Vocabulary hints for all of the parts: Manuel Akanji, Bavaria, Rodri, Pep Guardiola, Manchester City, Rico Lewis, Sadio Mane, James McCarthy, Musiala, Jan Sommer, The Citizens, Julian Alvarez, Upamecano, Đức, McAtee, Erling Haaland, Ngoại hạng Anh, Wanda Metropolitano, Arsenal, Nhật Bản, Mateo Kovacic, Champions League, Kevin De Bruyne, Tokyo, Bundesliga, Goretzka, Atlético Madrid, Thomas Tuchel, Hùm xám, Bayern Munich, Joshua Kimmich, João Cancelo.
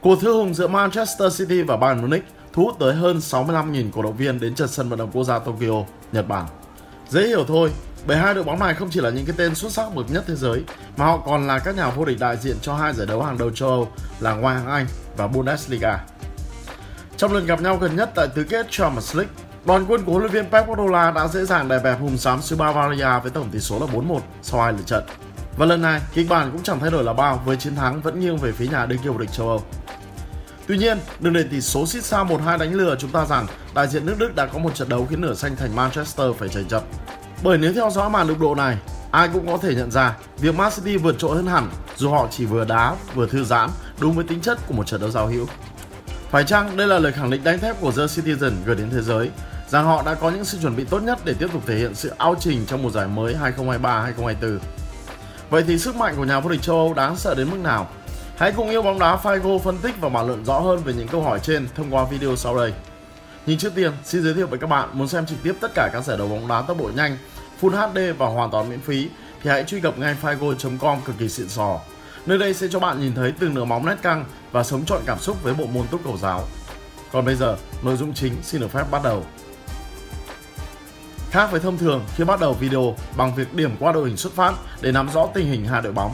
Cuộc thư hùng giữa Manchester City và Bayern Munich thu hút tới hơn 65.000 cổ động viên đến trần sân vận động quốc gia Tokyo, Nhật Bản. Dễ hiểu thôi, bởi hai đội bóng này không chỉ là những cái tên xuất sắc bậc nhất thế giới mà họ còn là các nhà vô địch đại diện cho hai giải đấu hàng đầu châu Âu là Ngoại hạng Anh và Bundesliga. Trong lần gặp nhau gần nhất tại tứ kết Champions League, đoàn quân của huấn luyện viên Pep Guardiola đã dễ dàng đè bẹp hùng xám xứ Bavaria với tổng tỷ số là 4-1 sau hai lượt trận. Và lần này, kịch bản cũng chẳng thay đổi là bao với chiến thắng vẫn nghiêng về phía nhà đương kim vô địch châu Âu. Tuy nhiên, đừng để tỷ số xít xa 1-2 đánh lừa chúng ta rằng đại diện nước Đức đã có một trận đấu khiến nửa xanh thành Manchester phải chảy chậm. Bởi nếu theo dõi màn đụng độ này, ai cũng có thể nhận ra việc Man City vượt trội hơn hẳn dù họ chỉ vừa đá vừa thư giãn, đúng với tính chất của một trận đấu giao hữu. Phải chăng đây là lời khẳng định đánh thép của The Citizen gửi đến thế giới rằng họ đã có những sự chuẩn bị tốt nhất để tiếp tục thể hiện sự ao trình trong mùa giải mới 2023-2024. Vậy thì sức mạnh của nhà vô địch châu Âu đáng sợ đến mức nào? Hãy cùng yêu bóng đá Figo phân tích và bàn luận rõ hơn về những câu hỏi trên thông qua video sau đây. Nhưng trước tiên, xin giới thiệu với các bạn muốn xem trực tiếp tất cả các giải đấu bóng đá tốc độ nhanh, Full HD và hoàn toàn miễn phí thì hãy truy cập ngay Figo.com cực kỳ xịn sò. Nơi đây sẽ cho bạn nhìn thấy từng nửa móng nét căng và sống trọn cảm xúc với bộ môn túc cầu giáo. Còn bây giờ, nội dung chính xin được phép bắt đầu. Khác với thông thường, khi bắt đầu video bằng việc điểm qua đội hình xuất phát để nắm rõ tình hình hai đội bóng,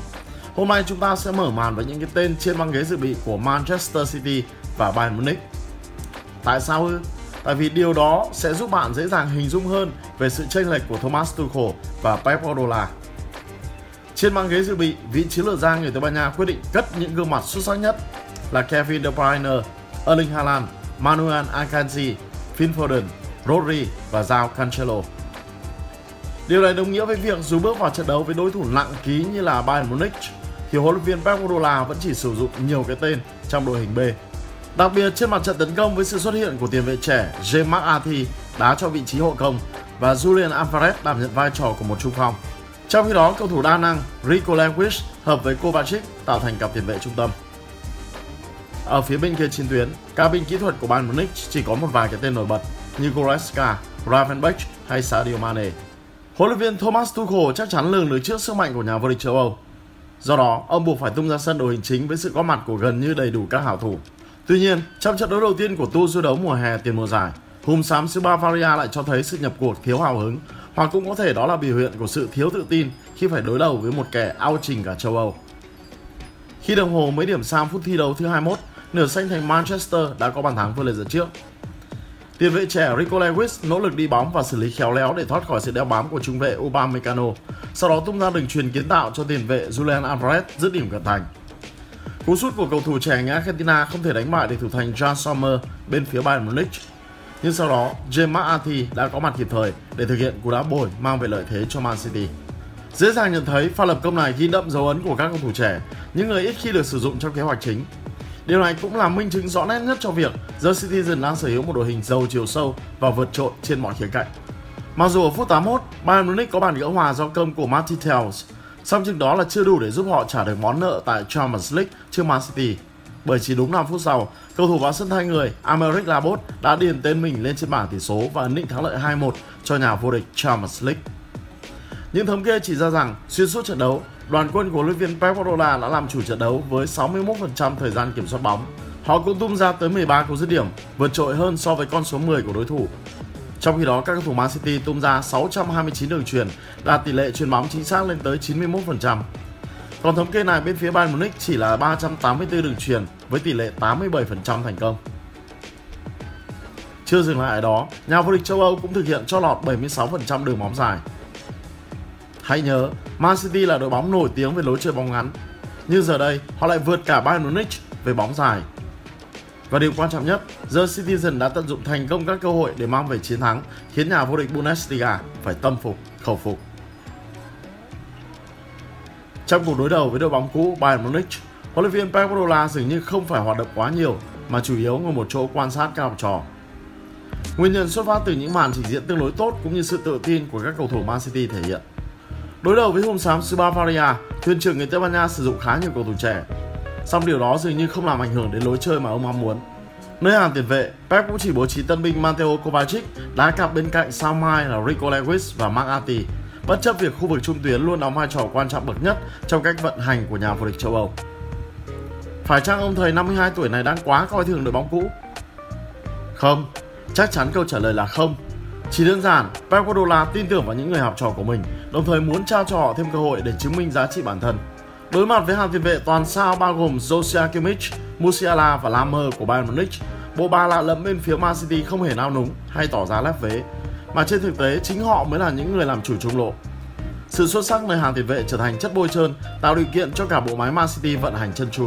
hôm nay chúng ta sẽ mở màn với những cái tên trên băng ghế dự bị của Manchester City và Bayern Munich. Tại sao ư? Tại vì điều đó sẽ giúp bạn dễ dàng hình dung hơn về sự chênh lệch của Thomas Tuchel và Pep Guardiola. Trên băng ghế dự bị, vị chiến lược gia người Tây Ban Nha quyết định cất những gương mặt xuất sắc nhất là Kevin De Bruyne, Erling Haaland, Manuel Akanji, Finn Foden, Rodri và João Cancelo. Điều này đồng nghĩa với việc dù bước vào trận đấu với đối thủ nặng ký như là Bayern Munich thì huấn luyện viên Pep Guardiola vẫn chỉ sử dụng nhiều cái tên trong đội hình B. Đặc biệt trên mặt trận tấn công với sự xuất hiện của tiền vệ trẻ James McCarthy đá cho vị trí hậu công và Julian Alvarez đảm nhận vai trò của một trung phong. Trong khi đó, cầu thủ đa năng Rico Lewis hợp với Kovacic tạo thành cặp tiền vệ trung tâm. Ở phía bên kia chiến tuyến, cabin kỹ thuật của Bayern Munich chỉ có một vài cái tên nổi bật như Goretzka, Ravenbeck hay Sadio Mane. Huấn luyện viên Thomas Tuchel chắc chắn lường được trước sức mạnh của nhà vô địch châu Âu. Do đó, ông buộc phải tung ra sân đội hình chính với sự góp mặt của gần như đầy đủ các hảo thủ. Tuy nhiên, trong trận đấu đầu tiên của tour du đấu mùa hè tiền mùa giải, hùm xám xứ Bavaria lại cho thấy sự nhập cuộc thiếu hào hứng, hoặc cũng có thể đó là biểu hiện của sự thiếu tự tin khi phải đối đầu với một kẻ ao trình cả châu Âu. Khi đồng hồ mới điểm sang phút thi đấu thứ 21, nửa xanh thành Manchester đã có bàn thắng vươn lên dẫn trước. Tiền vệ trẻ Rico Lewis nỗ lực đi bóng và xử lý khéo léo để thoát khỏi sự đeo bám của trung vệ Upamecano, sau đó tung ra đường truyền kiến tạo cho tiền vệ Julian Alvarez dứt điểm cận thành. Cú sút của cầu thủ trẻ người Argentina không thể đánh bại được thủ thành Jan Sommer bên phía Bayern Munich, nhưng sau đó James McCarthy đã có mặt kịp thời để thực hiện cú đá bồi mang về lợi thế cho Man City. Dễ dàng nhận thấy pha lập công này ghi đậm dấu ấn của các cầu thủ trẻ, những người ít khi được sử dụng trong kế hoạch chính. Điều này cũng là minh chứng rõ nét nhất cho việc The Citizen đang sở hữu một đội hình giàu chiều sâu và vượt trội trên mọi khía cạnh. Mặc dù ở phút 81, Bayern Munich có bàn gỡ hòa do công của Matthijs, song chừng đó là chưa đủ để giúp họ trả được món nợ tại Champions League trước Man City. Bởi chỉ đúng 5 phút sau, cầu thủ vào sân thay người Aymeric Labot đã điền tên mình lên trên bảng tỷ số và ấn định thắng lợi 2-1 cho nhà vô địch Champions League. Những thống kê chỉ ra rằng xuyên suốt trận đấu, đoàn quân của huấn luyện viên Pep Guardiola đã làm chủ trận đấu với 61% thời gian kiểm soát bóng. Họ cũng tung ra tới 13 cú dứt điểm, vượt trội hơn so với con số 10 của đối thủ. Trong khi đó, các cầu thủ Man City tung ra 629 đường chuyền, đạt tỷ lệ chuyền bóng chính xác lên tới 91%. Còn thống kê này bên phía Bayern Munich chỉ là 384 đường chuyền với tỷ lệ 87% thành công. Chưa dừng lại ở đó, nhà vô địch châu Âu cũng thực hiện chót lọt 76% đường bóng dài. Hãy nhớ, Man City là đội bóng nổi tiếng về lối chơi bóng ngắn, nhưng giờ đây họ lại vượt cả Bayern Munich về bóng dài. Và điều quan trọng nhất, The Citizen đã tận dụng thành công các cơ hội để mang về chiến thắng, khiến nhà vô địch Bundesliga phải tâm phục, khẩu phục. Trong cuộc đối đầu với đội bóng cũ Bayern Munich, huấn luyện viên Pep Guardiola dường như không phải hoạt động quá nhiều mà chủ yếu ngồi một chỗ quan sát các học trò. Nguyên nhân xuất phát từ những màn trình diễn tương đối tốt cũng như sự tự tin của các cầu thủ Man City thể hiện. Đối đầu với hùm xám xứ Bavaria, thuyền trưởng người Tây Ban Nha sử dụng khá nhiều cầu thủ trẻ, song điều đó dường như không làm ảnh hưởng đến lối chơi mà ông mong muốn. Nơi hàng tiền vệ, Pep cũng chỉ bố trí tân binh Mateo Kovacic đá cặp bên cạnh sao mai là Rico Lewis và McAtee, bất chấp việc khu vực trung tuyến luôn đóng vai trò quan trọng bậc nhất trong cách vận hành của nhà vô địch châu Âu. Phải chăng ông thầy 52 tuổi này đang quá coi thường đội bóng cũ? Không, chắc chắn câu trả lời là không. Chỉ đơn giản, Pep Guardiola tin tưởng vào những người học trò của mình, đồng thời muốn trao cho họ thêm cơ hội để chứng minh giá trị bản thân. Đối mặt với hàng tiền vệ toàn sao bao gồm Joshua Kimmich, Musiala và Lammer của Bayern Munich, bộ ba lạ lẫm bên phía Man City không hề nao núng hay tỏ ra lép vế, mà trên thực tế chính họ mới là những người làm chủ trung lộ. Sự xuất sắc nơi hàng tiền vệ trở thành chất bôi trơn, tạo điều kiện cho cả bộ máy Man City vận hành chân tru.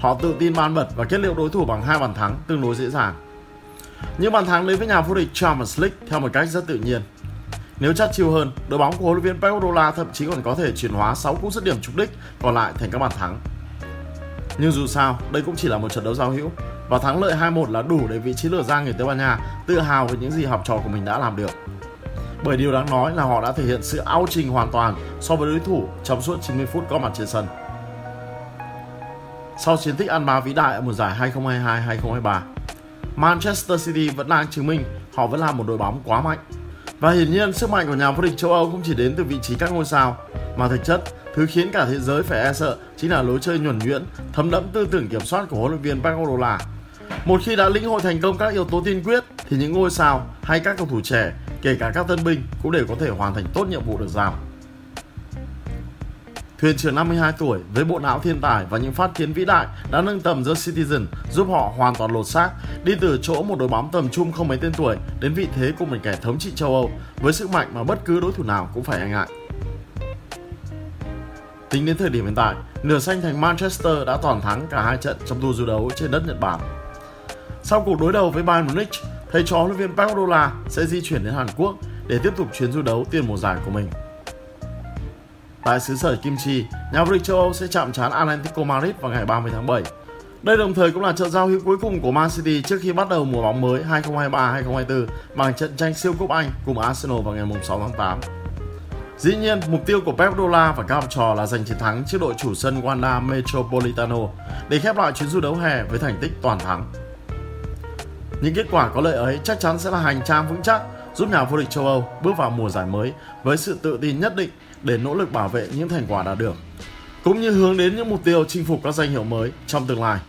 Họ tự tin ban bật và kết liễu đối thủ bằng 2 bàn thắng tương đối dễ dàng. Những bàn thắng đến với nhà vô địch Champions League theo một cách rất tự nhiên. Nếu chắc chiêu hơn, đội bóng của huấn luyện viên Pep Guardiola thậm chí còn có thể chuyển hóa 6 cú dứt điểm trục đích còn lại thành các bàn thắng. Nhưng dù sao, đây cũng chỉ là một trận đấu giao hữu và thắng lợi 2-1 là đủ để vị trí lửa ra người Tây Ban Nha tự hào về những gì học trò của mình đã làm được. Bởi điều đáng nói là họ đã thể hiện sự ao trình hoàn toàn so với đối thủ trong suốt 90 phút có mặt trên sân. Sau chiến tích ăn bá vĩ đại ở mùa giải 2022-2023, Manchester City vẫn đang chứng minh họ vẫn là một đội bóng quá mạnh. Và hiển nhiên sức mạnh của nhà vô địch châu Âu không chỉ đến từ vị trí các ngôi sao, mà thực chất thứ khiến cả thế giới phải e sợ chính là lối chơi nhuần nhuyễn, thấm đẫm tư tưởng kiểm soát của huấn luyện viên Pep Guardiola. Một khi đã lĩnh hội thành công các yếu tố tiên quyết thì những ngôi sao hay các cầu thủ trẻ, kể cả các tân binh cũng đều có thể hoàn thành tốt nhiệm vụ được giao. Thuyền trưởng 52 tuổi với bộ não thiên tài và những phát kiến vĩ đại đã nâng tầm The Citizen giúp họ hoàn toàn lột xác, đi từ chỗ một đội bóng tầm trung không mấy tên tuổi đến vị thế của một kẻ thống trị châu Âu với sức mạnh mà bất cứ đối thủ nào cũng phải e ngại. Tính đến thời điểm hiện tại, nửa xanh thành Manchester đã toàn thắng cả 2 trận trong tour du đấu trên đất Nhật Bản. Sau cuộc đối đầu với Bayern Munich, thầy trò huấn luyện viên Pep Guardiola sẽ di chuyển đến Hàn Quốc để tiếp tục chuyến du đấu tiền mùa giải của mình. Tại xứ sở kim chi, nhà vô địch châu Âu sẽ chạm trán Atlético Madrid vào ngày 30 tháng 7. Đây đồng thời cũng là trận giao hữu cuối cùng của Man City trước khi bắt đầu mùa bóng mới 2023-2024 bằng trận tranh siêu cúp Anh cùng Arsenal vào ngày 6 tháng 8. Dĩ nhiên, mục tiêu của Pep Guardiola và các học trò là giành chiến thắng trước đội chủ sân Wanda Metropolitano để khép lại chuyến du đấu hè với thành tích toàn thắng. Những kết quả có lợi ấy chắc chắn sẽ là hành trang vững chắc giúp nhà vô địch châu Âu bước vào mùa giải mới với sự tự tin nhất định để nỗ lực bảo vệ những thành quả đã được, cũng như hướng đến những mục tiêu chinh phục các danh hiệu mới trong tương lai.